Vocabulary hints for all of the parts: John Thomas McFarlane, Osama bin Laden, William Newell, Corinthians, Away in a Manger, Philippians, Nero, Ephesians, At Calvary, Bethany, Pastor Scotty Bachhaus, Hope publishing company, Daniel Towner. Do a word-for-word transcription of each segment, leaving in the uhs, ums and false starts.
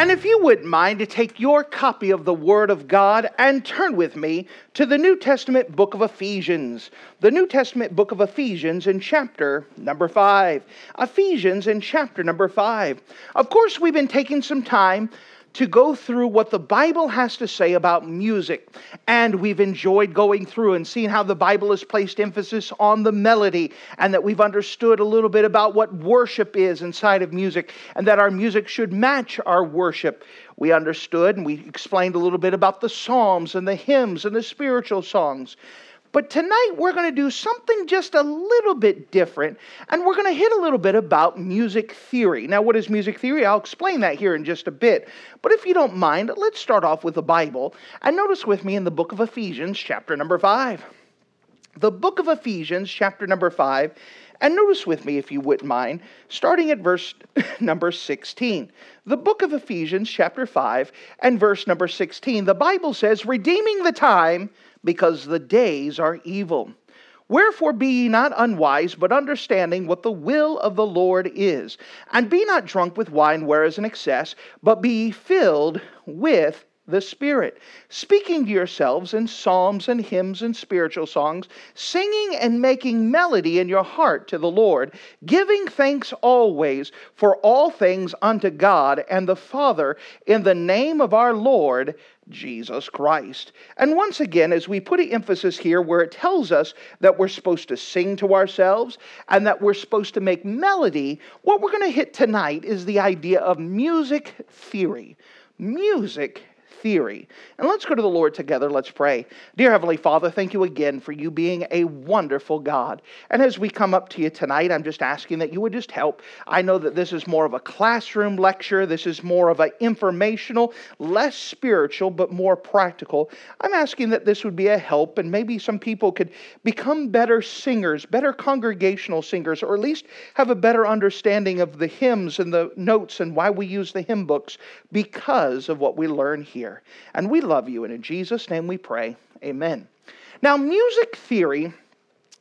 And if you wouldn't mind to take your copy of the Word of God and turn with me to the New Testament book of Ephesians. The New Testament book of Ephesians in chapter number five. Ephesians in chapter number five. Of course, we've been taking some time to go through what the Bible has to say about music. And we've enjoyed going through and seeing how the Bible has placed emphasis on the melody, and that we've understood a little bit about what worship is inside of music, and that our music should match our worship. We understood and we explained a little bit about the Psalms and the hymns and the spiritual songs. But tonight we're going to do something just a little bit different, and we're going to hit a little bit about music theory. Now, what is music theory? I'll explain that here in just a bit. But if you don't mind, let's start off with the Bible, and notice with me in the book of Ephesians, chapter number five. The book of Ephesians, chapter number five, and notice with me, if you wouldn't mind, starting at verse number sixteen. The book of Ephesians, chapter five, and verse number sixteen, the Bible says, "Redeeming the time, because the days are evil. Wherefore be ye not unwise, but understanding what the will of the Lord is. And be not drunk with wine, where is an excess, but be ye filled with the Spirit, speaking to yourselves in psalms and hymns and spiritual songs, singing and making melody in your heart to the Lord, giving thanks always for all things unto God and the Father, in the name of our Lord Jesus Christ." And once again, as we put an emphasis here where it tells us that we're supposed to sing to ourselves and that we're supposed to make melody, what we're going to hit tonight is the idea of music theory. Music theory. And let's go to the Lord together. Let's pray. Dear Heavenly Father, thank you again for you being a wonderful God. And as we come up to you tonight, I'm just asking that you would just help. I know that this is more of a classroom lecture. This is more of an informational, less spiritual, but more practical. I'm asking that this would be a help, and maybe some people could become better singers, better congregational singers, or at least have a better understanding of the hymns and the notes and why we use the hymn books because of what we learn here. And we love you, and in Jesus' name we pray, amen. Now, music theory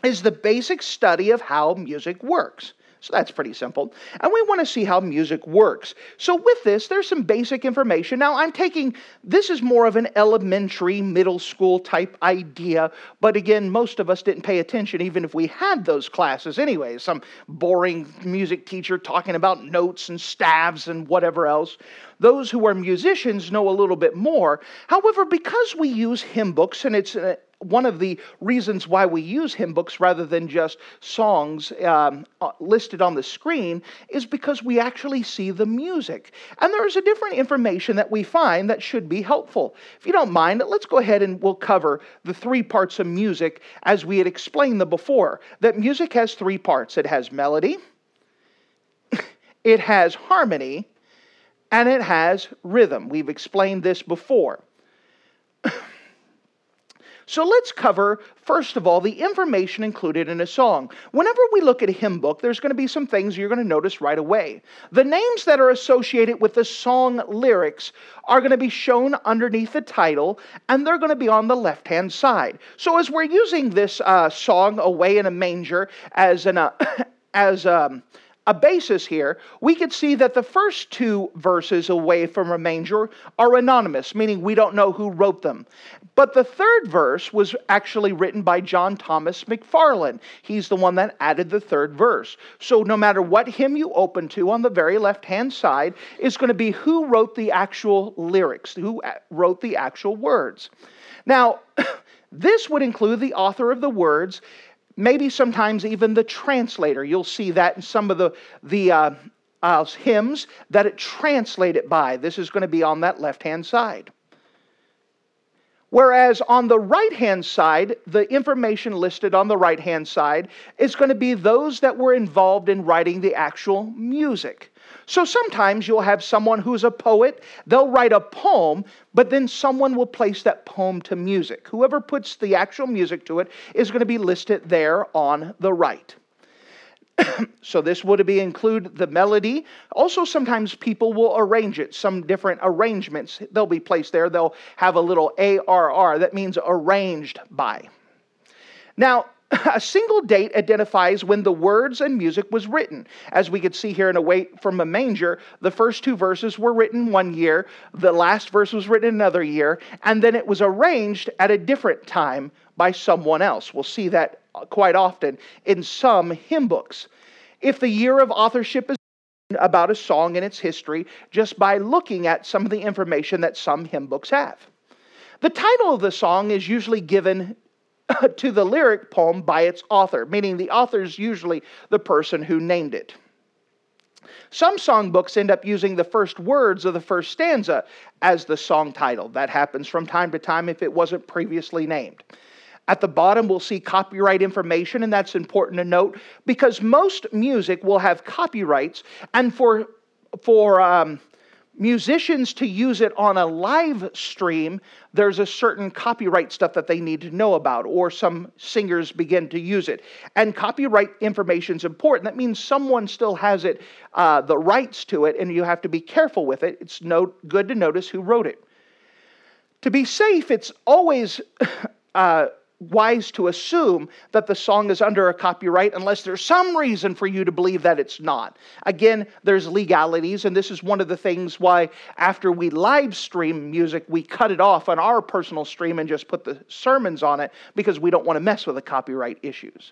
is the basic study of how music works. So that's pretty simple. And we want to see how music works. So with this, there's some basic information. Now, I'm taking, this is more of an elementary, middle school type idea. But again, most of us didn't pay attention, even if we had those classes anyway. Some boring music teacher talking about notes and staves and whatever else. Those who are musicians know a little bit more. However, because we use hymn books, and it's an one of the reasons why we use hymn books rather than just songs um, listed on the screen is because we actually see the music. And there's a different information that we find that should be helpful. If you don't mind, let's go ahead and we'll cover the three parts of music as we had explained them before. That music has three parts. It has melody, it has harmony, and it has rhythm. We've explained this before. So let's cover, first of all, the information included in a song. Whenever we look at a hymn book, there's going to be some things you're going to notice right away. The names that are associated with the song lyrics are going to be shown underneath the title, and they're going to be on the left-hand side. So as we're using this uh, song, Away in a Manger, as an... Uh, as um, a basis here, we could see that the first two verses, Away from a Manger, are anonymous, meaning we don't know who wrote them. But the third verse was actually written by John Thomas McFarlane. He's the one that added the third verse. So no matter what hymn you open to, on the very left-hand side is going to be who wrote the actual lyrics, who wrote the actual words. Now, this would include the author of the words, maybe sometimes even the translator. You'll see that in some of the, the uh, uh, hymns that it translated by. This is going to be on that left-hand side. Whereas on the right-hand side, the information listed on the right-hand side is going to be those that were involved in writing the actual music. So sometimes you'll have someone who's a poet, they'll write a poem, but then someone will place that poem to music. Whoever puts the actual music to it is going to be listed there on the right. So this would be include the melody. Also, sometimes people will arrange it, some different arrangements. They'll be placed there. They'll have a little A R R. That means arranged by. Now, a single date identifies when the words and music was written. As we could see here in Away from a Manger, the first two verses were written one year, the last verse was written another year, and then it was arranged at a different time by someone else. We'll see that quite often in some hymn books. If the year of authorship is about a song and its history, just by looking at some of the information that some hymn books have. The title of the song is usually given to the lyric poem by its author, meaning the author is usually the person who named it. Some songbooks end up using the first words of the first stanza as the song title. That happens from time to time if it wasn't previously named. At the bottom, we'll see copyright information, and that's important to note because most music will have copyrights, and for for um, musicians to use it on a live stream, there's a certain copyright stuff that they need to know about, or some singers begin to use it. And copyright information is important. That means someone still has it, uh, the rights to it, and you have to be careful with it. It's no good to notice who wrote it. To be safe, it's always uh, wise to assume that the song is under a copyright unless there's some reason for you to believe that it's not. Again, there's legalities, and this is one of the things why after we live stream music, we cut it off on our personal stream and just put the sermons on it because we don't want to mess with the copyright issues.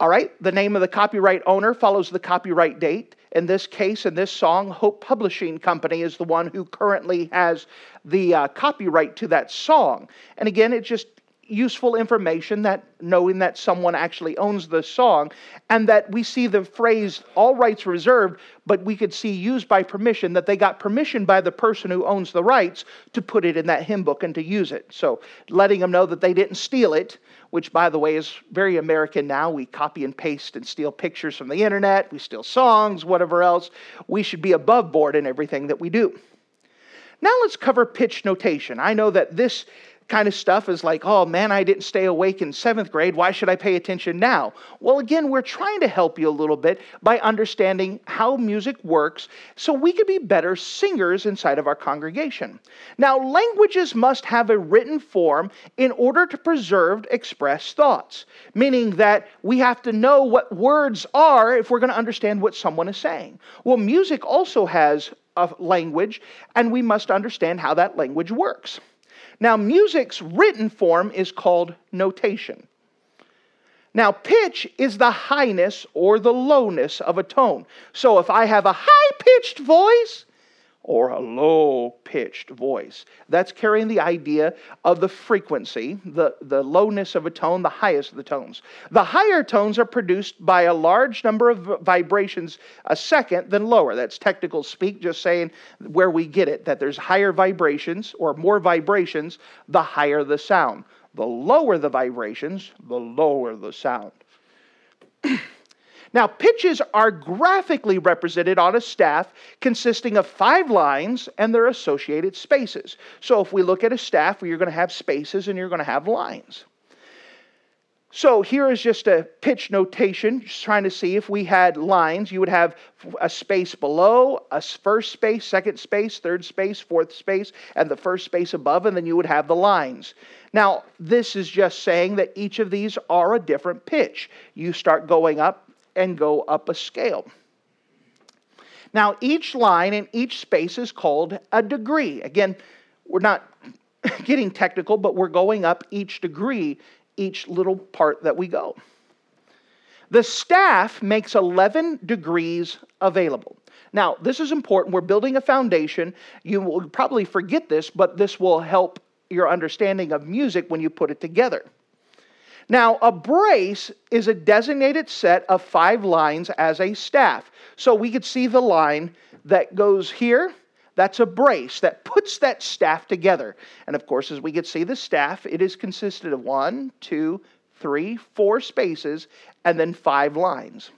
All right, the name of the copyright owner follows the copyright date. In this case, in this song, Hope Publishing Company is the one who currently has the uh, copyright to that song. And again, it just useful information that knowing that someone actually owns the song, and that we see the phrase all rights reserved, but we could see used by permission, that they got permission by the person who owns the rights to put it in that hymn book and to use it. So letting them know that they didn't steal it, which by the way is very American now. We copy and paste and steal pictures from the internet. We steal songs, whatever else. We should be above board in everything that we do. Now let's cover pitch notation. I know that this kind of stuff is like, oh man, I didn't stay awake in seventh grade. Why should I pay attention now? Well, again, we're trying to help you a little bit by understanding how music works so we could be better singers inside of our congregation. Now, languages must have a written form in order to preserve expressed thoughts, meaning that we have to know what words are if we're going to understand what someone is saying. Well, music also has a language, and we must understand how that language works. Now, music's written form is called notation. Now, pitch is the highness or the lowness of a tone. So if I have a high-pitched voice or a low-pitched voice, that's carrying the idea of the frequency, the, the lowness of a tone, the highest of the tones. The higher tones are produced by a large number of vibrations a second than lower. That's technical speak, just saying where we get it, that there's higher vibrations or more vibrations, the higher the sound. The lower the vibrations, the lower the sound. Now, pitches are graphically represented on a staff consisting of five lines and their associated spaces. So if we look at a staff, you're going to have spaces and you're going to have lines. So here is just a pitch notation, just trying to see if we had lines. You would have a space below, a first space, second space, third space, fourth space, and the first space above, and then you would have the lines. Now, this is just saying that each of these are a different pitch. You start going up and go up a scale. Now, each line in each space is called a degree. Again, we're not getting technical, but we're going up each degree, each little part that we go. The staff makes eleven degrees available. Now, this is important. We're building a foundation. You will probably forget this, but this will help your understanding of music when you put it together. Now, a brace is a designated set of five lines as a staff. So we could see the line that goes here. That's a brace that puts that staff together. And of course, as we could see the staff, it is consisted of one, two, three, four spaces, and then five lines.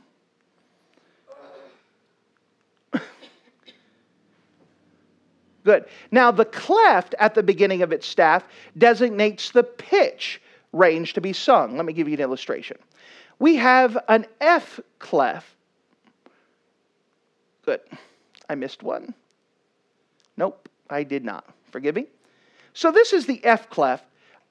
Good. Now the cleft at the beginning of its staff designates the pitch range to be sung. Let me give you an illustration. We have an F clef. Good. I missed one. Nope, I did not. Forgive me. So this is the F clef.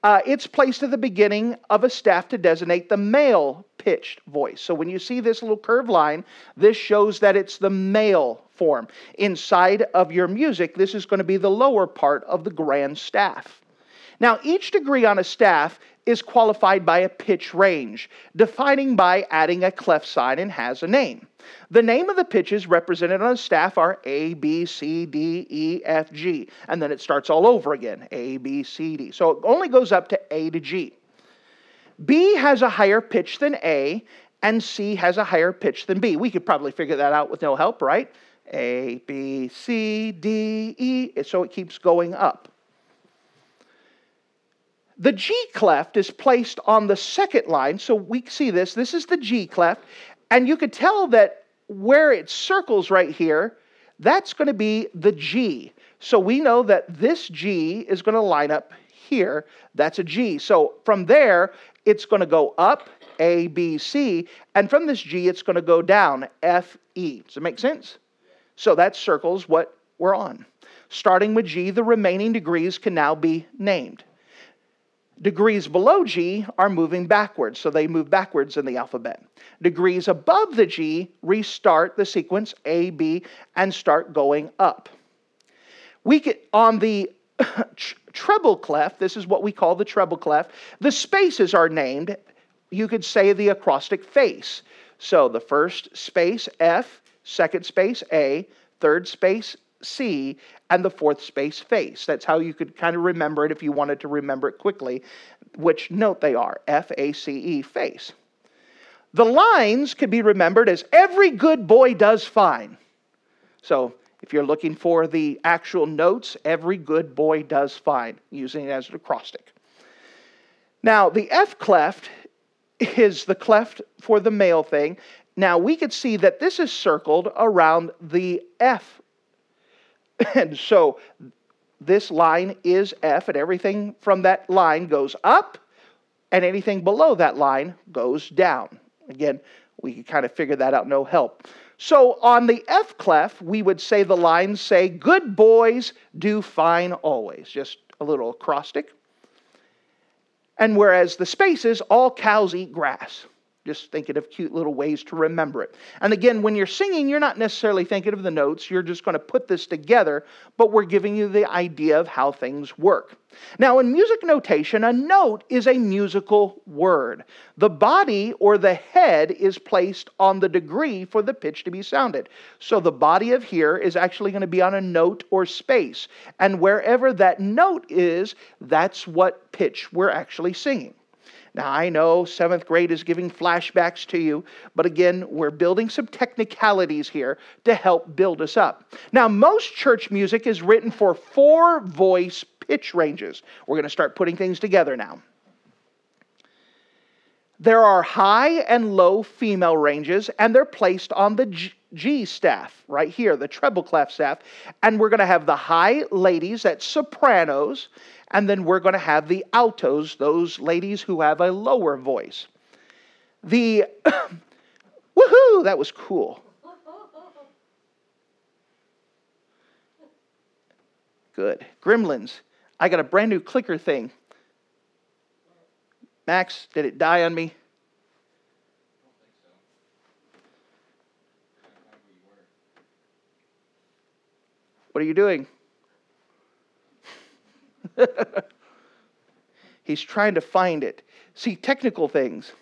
Uh, it's placed at the beginning of a staff to designate the male pitched voice. So when you see this little curved line, this shows that it's the male form. Inside of your music, this is going to be the lower part of the grand staff. Now, each degree on a staff is qualified by a pitch range, defining by adding a clef sign, and has a name. The name of the pitches represented on a staff are A, B, C, D, E, F, G. And then it starts all over again, A, B, C, D. So it only goes up to A to G. B has a higher pitch than A, and C has a higher pitch than B. We could probably figure that out with no help, right? A, B, C, D, E. So it keeps going up. The G clef is placed on the second line, so we see this. This is the G clef, and you could tell that where it circles right here, that's going to be the G. So we know that this G is going to line up here. That's a G. So from there, it's going to go up, A, B, C, and from this G, it's going to go down, F, E. Does that make sense? So that circles what we're on. Starting with G, the remaining degrees can now be named. Degrees below G are moving backwards, so they move backwards in the alphabet. Degrees above the G restart the sequence A, B, and start going up. We could, on the treble clef, this is what we call the treble clef, the spaces are named. You could say the acrostic face. So the first space, F, second space, A, third space, C, and the fourth space face. That's how you could kind of remember it if you wanted to remember it quickly, which note they are, F, A, C, E, face. The lines could be remembered as every good boy does fine. So if you're looking for the actual notes, every good boy does fine, using it as an acrostic. Now, the F cleft is the cleft for the male thing. Now, we could see that this is circled around the F. And so this line is F, and everything from that line goes up, and anything below that line goes down. Again, we can kind of figure that out, no help. So on the F clef, we would say the lines say, good boys do fine always. Just a little acrostic. And whereas the spaces, all cows eat grass. Just thinking of cute little ways to remember it. And again, when you're singing, you're not necessarily thinking of the notes. You're just going to put this together, but we're giving you the idea of how things work. Now, in music notation, a note is a musical word. The body or the head is placed on the degree for the pitch to be sounded. So the body of here is actually going to be on a note or space. And wherever that note is, that's what pitch we're actually singing. Now, I know seventh grade is giving flashbacks to you, but again, we're building some technicalities here to help build us up. Now, most church music is written for four voice pitch ranges. We're going to start putting things together now. There are high and low female ranges, and they're placed on the G, G staff right here, the treble clef staff. And we're going to have the high ladies, that's sopranos. And then we're going to have the altos, those ladies who have a lower voice. The, woohoo, that was cool. Good. Gremlins, I got a brand new clicker thing. Max, did it die on me? I don't think so. I don't know where you were. What are you doing? He's trying to find it. See, technical things.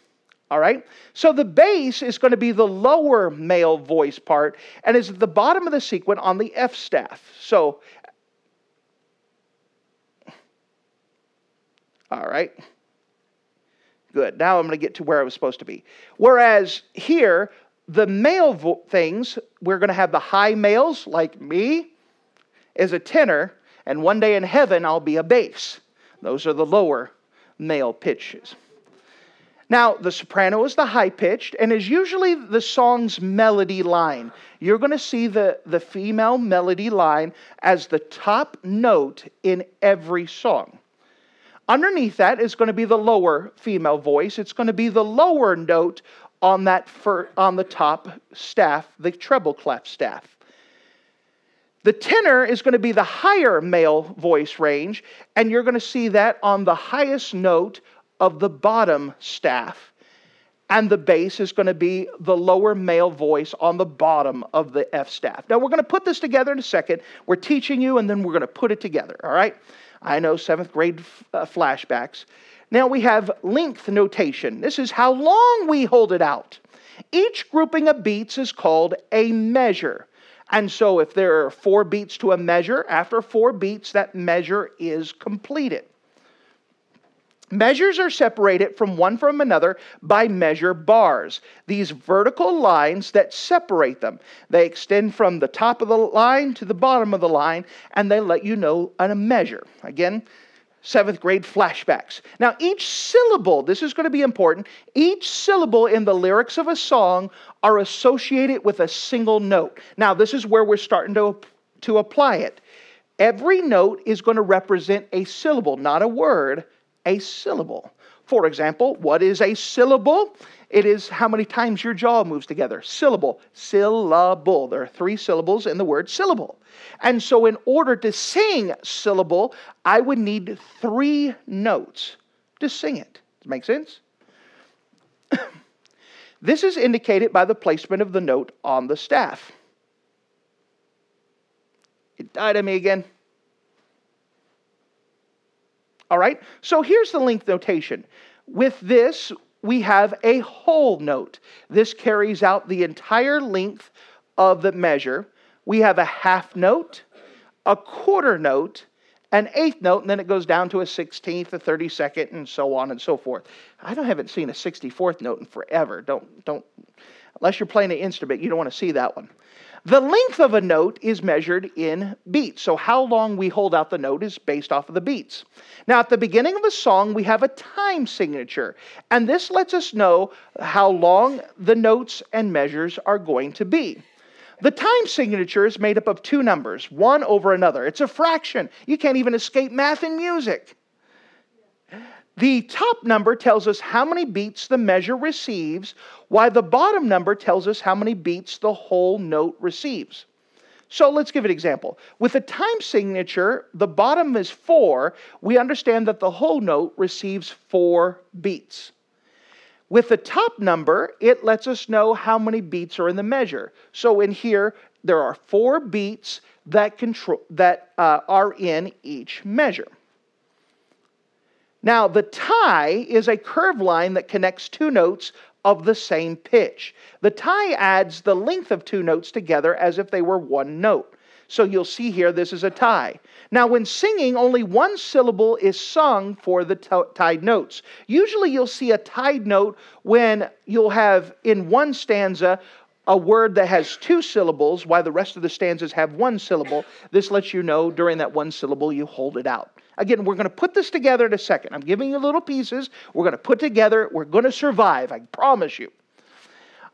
All right? So the bass is going to be the lower male voice part and is at the bottom of the sequence on the F staff. So, all right. Good. Now I'm going to get to where I was supposed to be. Whereas here, the male vo- things, we're going to have the high males, like me, as a tenor. And one day in heaven, I'll be a bass. Those are the lower male pitches. Now, the soprano is the high-pitched and is usually the song's melody line. You're going to see the, the female melody line as the top note in every song. Underneath that is going to be the lower female voice. It's going to be the lower note on that fir- on the top staff, the treble clef staff. The tenor is going to be the higher male voice range, and you're going to see that on the highest note of the bottom staff. And the bass is going to be the lower male voice on the bottom of the F staff. Now, we're going to put this together in a second. We're teaching you, and then we're going to put it together, all right? I know, seventh grade f- uh, flashbacks. Now we have length notation. This is how long we hold it out. Each grouping of beats is called a measure. And so if there are four beats to a measure, after four beats, that measure is completed. Measures are separated from one from another by measure bars, these vertical lines that separate them. They extend from the top of the line to the bottom of the line, and they let you know on a measure. Again, seventh grade flashbacks. Now, each syllable, this is going to be important, each syllable in the lyrics of a song are associated with a single note. Now, this is where we're starting to, to apply it. Every note is going to represent a syllable, not a word. A syllable. For example, what is a syllable? It is how many times your jaw moves together. Syllable. Syllable. There are three syllables in the word syllable. And so in order to sing syllable, I would need three notes to sing it. Does it make sense? This is indicated by the placement of the note on the staff. It died on me again. All right, so here's the length notation. With this, we have a whole note. This carries out the entire length of the measure. We have a half note, a quarter note, an eighth note, and then it goes down to a sixteenth, a thirty-second, and so on and so forth. I don't haven't seen a sixty-fourth note in forever. Don't, don't, unless you're playing an instrument, you don't want to see that one. The length of a note is measured in beats. So how long we hold out the note is based off of the beats. Now, at the beginning of a song, we have a time signature. And this lets us know how long the notes and measures are going to be. The time signature is made up of two numbers, one over another. It's a fraction. You can't even escape math and music. The top number tells us how many beats the measure receives, while the bottom number tells us how many beats the whole note receives. So let's give an example. With a time signature, the bottom is four. We understand that the whole note receives four beats. With the top number, it lets us know how many beats are in the measure. So in here, there are four beats that control that uh, are in each measure. Now, the tie is a curved line that connects two notes of the same pitch. The tie adds the length of two notes together as if they were one note. So you'll see here, this is a tie. Now, when singing, only one syllable is sung for the t- tied notes. Usually you'll see a tied note when you'll have in one stanza a word that has two syllables, while the rest of the stanzas have one syllable. This lets you know during that one syllable you hold it out. Again, we're going to put this together in a second. I'm giving you little pieces. We're going to put together. We're going to survive. I promise you.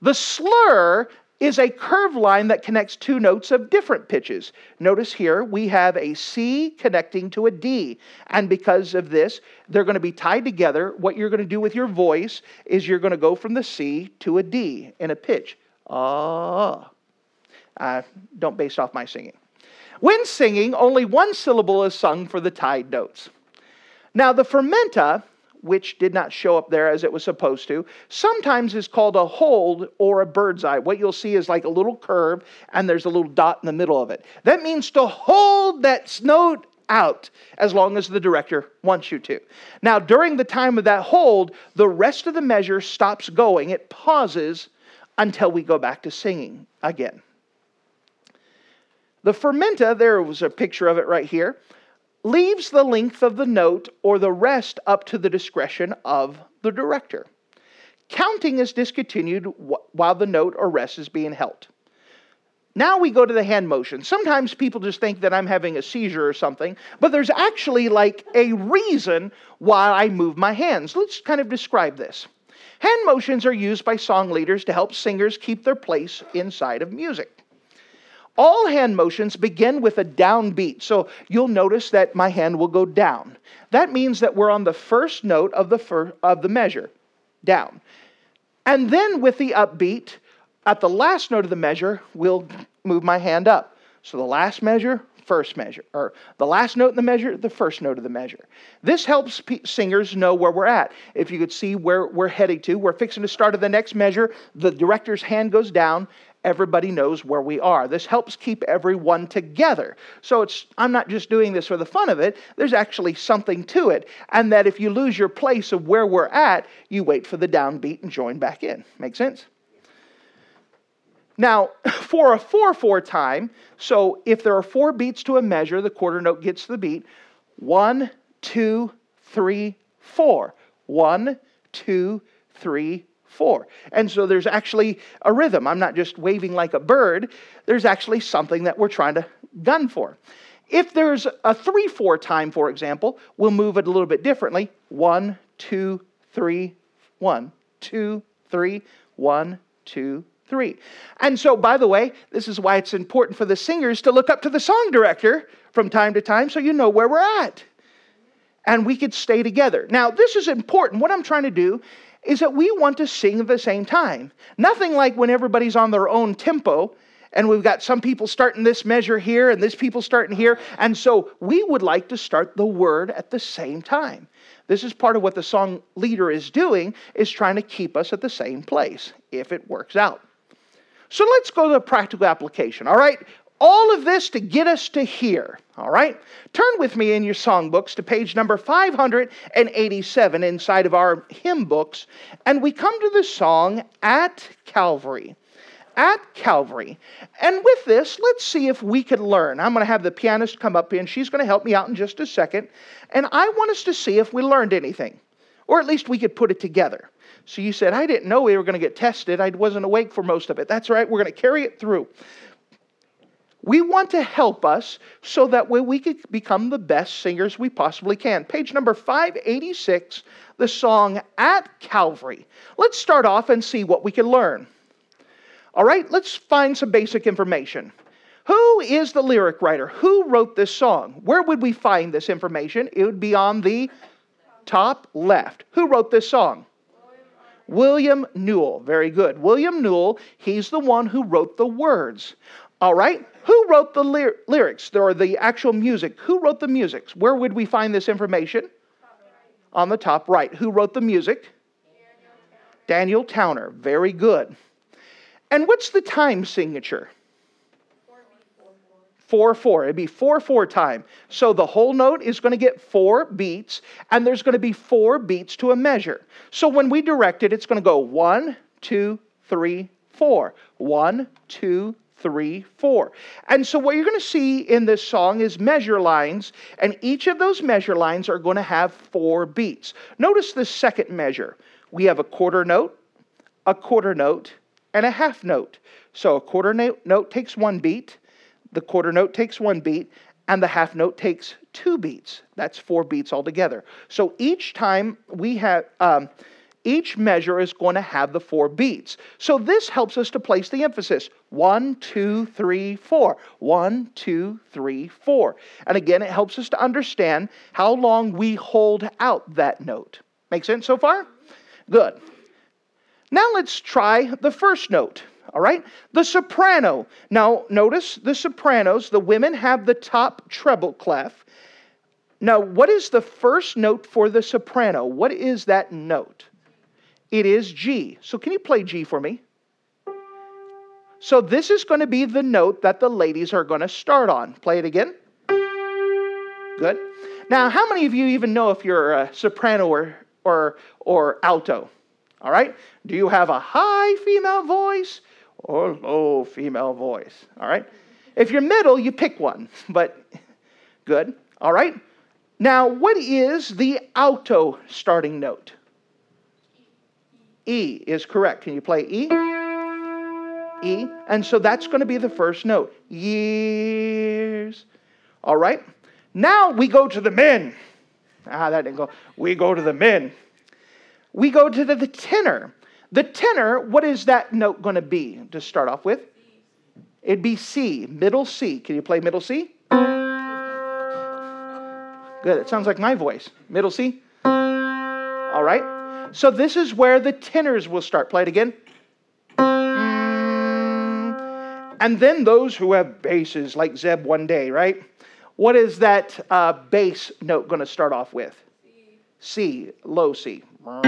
The slur is a curved line that connects two notes of different pitches. Notice here we have a C connecting to a D. And because of this, they're going to be tied together. What you're going to do with your voice is you're going to go from the C to a D in a pitch. Ah. Uh, don't base off my singing. When singing, only one syllable is sung for the tied notes. Now, the fermenta, which did not show up there as it was supposed to, sometimes is called a hold or a bird's eye. What you'll see is like a little curve, and there's a little dot in the middle of it. That means to hold that note out as long as the director wants you to. Now, during the time of that hold, the rest of the measure stops going. It pauses until we go back to singing again. The fermenta, there was a picture of it right here, leaves the length of the note or the rest up to the discretion of the director. Counting is discontinued while the note or rest is being held. Now we go to the hand motion. Sometimes people just think that I'm having a seizure or something, but there's actually like a reason why I move my hands. Let's kind of describe this. Hand motions are used by song leaders to help singers keep their place inside of music. All hand motions begin with a down beat, so you'll notice that my hand will go down. That means that we're on the first note of the, fir- of the measure, down. And then with the upbeat, at the last note of the measure, we'll move my hand up. So the last measure, first measure, or the last note in the measure, the first note of the measure. This helps p- singers know where we're at. If you could see where we're heading to, we're fixing to start at the next measure, the director's hand goes down, everybody knows where we are. This helps keep everyone together. So it's I'm not just doing this for the fun of it, there's actually something to it, and that if you lose your place of where we're at, you wait for the downbeat and join back in. Make sense? Now, for a four four time, so if there are four beats to a measure, the quarter note gets the beat. One, two, three, four. One, two, three, four. And so there's actually a rhythm. I'm not just waving like a bird. There's actually something that we're trying to gun for. If there's a three four time, for example, we'll move it a little bit differently. One, two, three, one, two, three, one, two, three. And so, by the way, this is why it's important for the singers to look up to the song director from time to time so you know where we're at. And we could stay together. Now, this is important. What I'm trying to do is that we want to sing at the same time. Nothing like when everybody's on their own tempo and we've got some people starting this measure here and this people starting here. And so we would like to start the word at the same time. This is part of what the song leader is doing, is trying to keep us at the same place if it works out. So let's go to the practical application, all right? All of this to get us to here, all right? Turn with me in your songbooks to page number five hundred eighty-seven inside of our hymn books, and we come to the song, At Calvary. At Calvary. And with this, let's see if we could learn. I'm going to have the pianist come up here, and she's going to help me out in just a second, and I want us to see if we learned anything, or at least we could put it together. So you said, I didn't know we were going to get tested. I wasn't awake for most of it. That's right. We're going to carry it through. We want to help us so that way we can become the best singers we possibly can. Page number five eighty-six, the song At Calvary. Let's start off and see what we can learn. All right, let's find some basic information. Who is the lyric writer? Who wrote this song? Where would we find this information? It would be on the top left. Who wrote this song? William Newell. Very good. William Newell, he's the one who wrote the words. All right? Who wrote the ly- lyrics or the actual music? Who wrote the music? Where would we find this information? On the top right. Who wrote the music? Daniel Towner. Daniel Towner. Very good. And what's the time signature? four four. It'd be four four time. So the whole note is going to get four beats, and there's going to be four beats to a measure. So when we direct it, it's going to go one, two, three, four. One, two, three, four. And so what you're going to see in this song is measure lines, and each of those measure lines are going to have four beats. Notice the second measure. We have a quarter note, a quarter note, and a half note. So a quarter note takes one beat. The quarter note takes one beat, and the half note takes two beats. That's four beats altogether. So each time we have, um, each measure is going to have the four beats. So this helps us to place the emphasis. One, two, three, four. One, two, three, four. And again, it helps us to understand how long we hold out that note. Make sense so far? Good. Now let's try the first note. All right, the soprano. Now, notice the sopranos, the women have the top treble clef. Now, what is the first note for the soprano? What is that note? It is G. So can you play G for me? So this is going to be the note that the ladies are going to start on. Play it again. Good. Now, how many of you even know if you're a soprano or, or, or alto? All right? Do you have a high female voice or low female voice? All right? If you're middle, you pick one, but good. All right? Now, what is the alto starting note? E is correct. Can you play E? E. And so that's going to be the first note. Years. All right? Now we go to the men. Ah, that didn't go. We go to the men. we go to the, the tenor. The tenor, what is that note going to be to start off with? It'd be C, middle C. Can you play middle C? Good, it sounds like my voice. Middle C. All right. So this is where the tenors will start. Play it again. And then those who have basses, like Zeb one day, right? What is that uh, bass note going to start off with? C, low C. All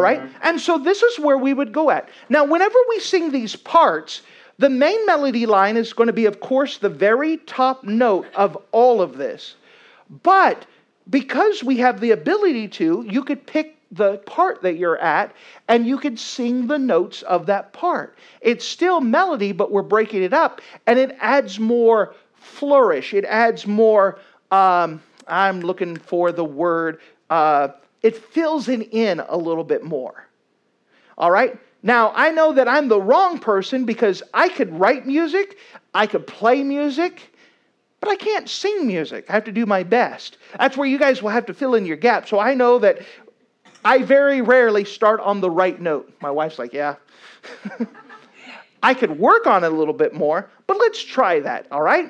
right? And so this is where we would go at. Now, whenever we sing these parts, the main melody line is going to be, of course, the very top note of all of this. But because we have the ability to, you could pick the part that you're at and you could sing the notes of that part. It's still melody, but we're breaking it up, and it adds more flourish. It adds more, um, I'm looking for the word, uh, it fills it in a little bit more. All right? Now, I know that I'm the wrong person because I could write music, I could play music, but I can't sing music. I have to do my best. That's where you guys will have to fill in your gap. So I know that I very rarely start on the right note. My wife's like, yeah. I could work on it a little bit more, but let's try that, all right?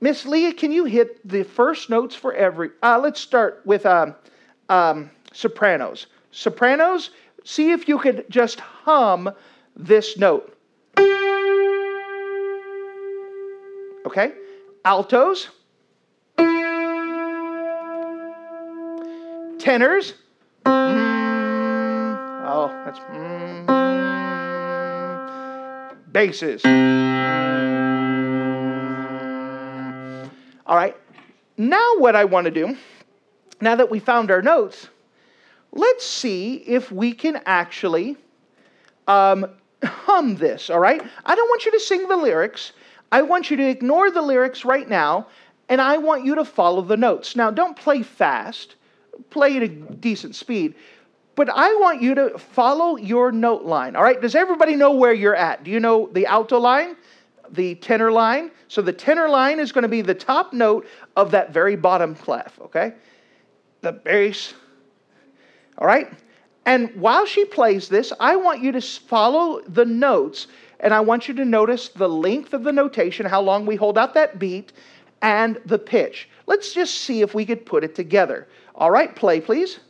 Miss Leah, can you hit the first notes for every... Uh, let's start with... Um, Um, sopranos. Sopranos, see if you could just hum this note. Okay. Altos. Tenors. Mm. Oh, that's... Mm. Basses. Mm. All right. Now what I want to do... Now that we found our notes, let's see if we can actually um, hum this, all right? I don't want you to sing the lyrics. I want you to ignore the lyrics right now, and I want you to follow the notes. Now, don't play fast. Play at a decent speed. But I want you to follow your note line, all right? Does everybody know where you're at? Do you know the alto line, the tenor line? So the tenor line is going to be the top note of that very bottom clef, okay? The bass, all right? And while she plays this, I want you to follow the notes, and I want you to notice the length of the notation, how long we hold out that beat, and the pitch. Let's just see if we could put it together. All right, play, please.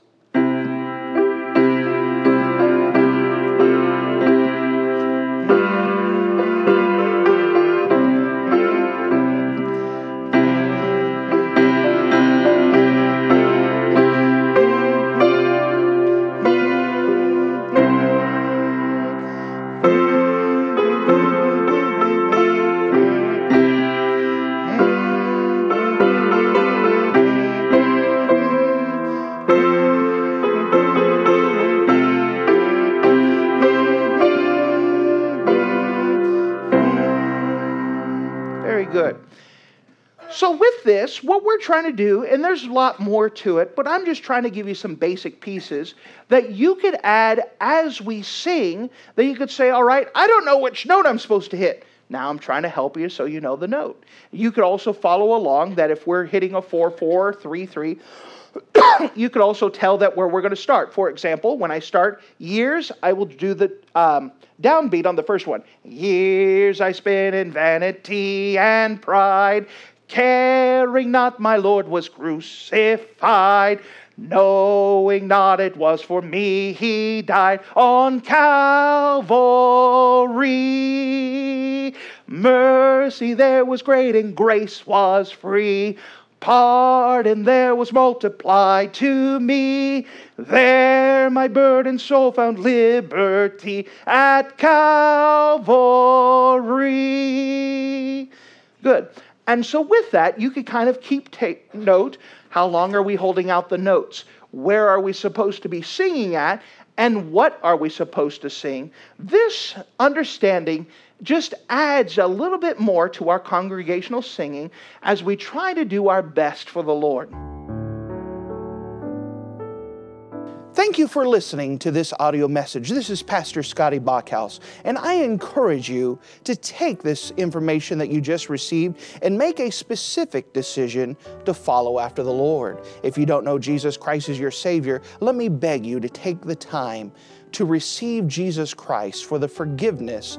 This, what we're trying to do, and there's a lot more to it, but I'm just trying to give you some basic pieces that you could add as we sing, that you could say, all right, I don't know which note I'm supposed to hit. Now I'm trying to help you so you know the note. You could also follow along that if we're hitting a four four, three three, you could also tell that where we're going to start. For example, when I start years, I will do the um, downbeat on the first one. Years I spent in vanity and pride, caring not my Lord was crucified, knowing not it was for me he died on Calvary. Mercy there was great and grace was free. Pardon there was multiplied to me. There my burdened soul found liberty at Calvary. Good. And so with that, you could kind of keep take note, how long are we holding out the notes? Where are we supposed to be singing at? And what are we supposed to sing? This understanding just adds a little bit more to our congregational singing as we try to do our best for the Lord. Thank you for listening to this audio message. This is Pastor Scotty Bachhaus, and I encourage you to take this information that you just received and make a specific decision to follow after the Lord. If you don't know Jesus Christ as your Savior, let me beg you to take the time to receive Jesus Christ for the forgiveness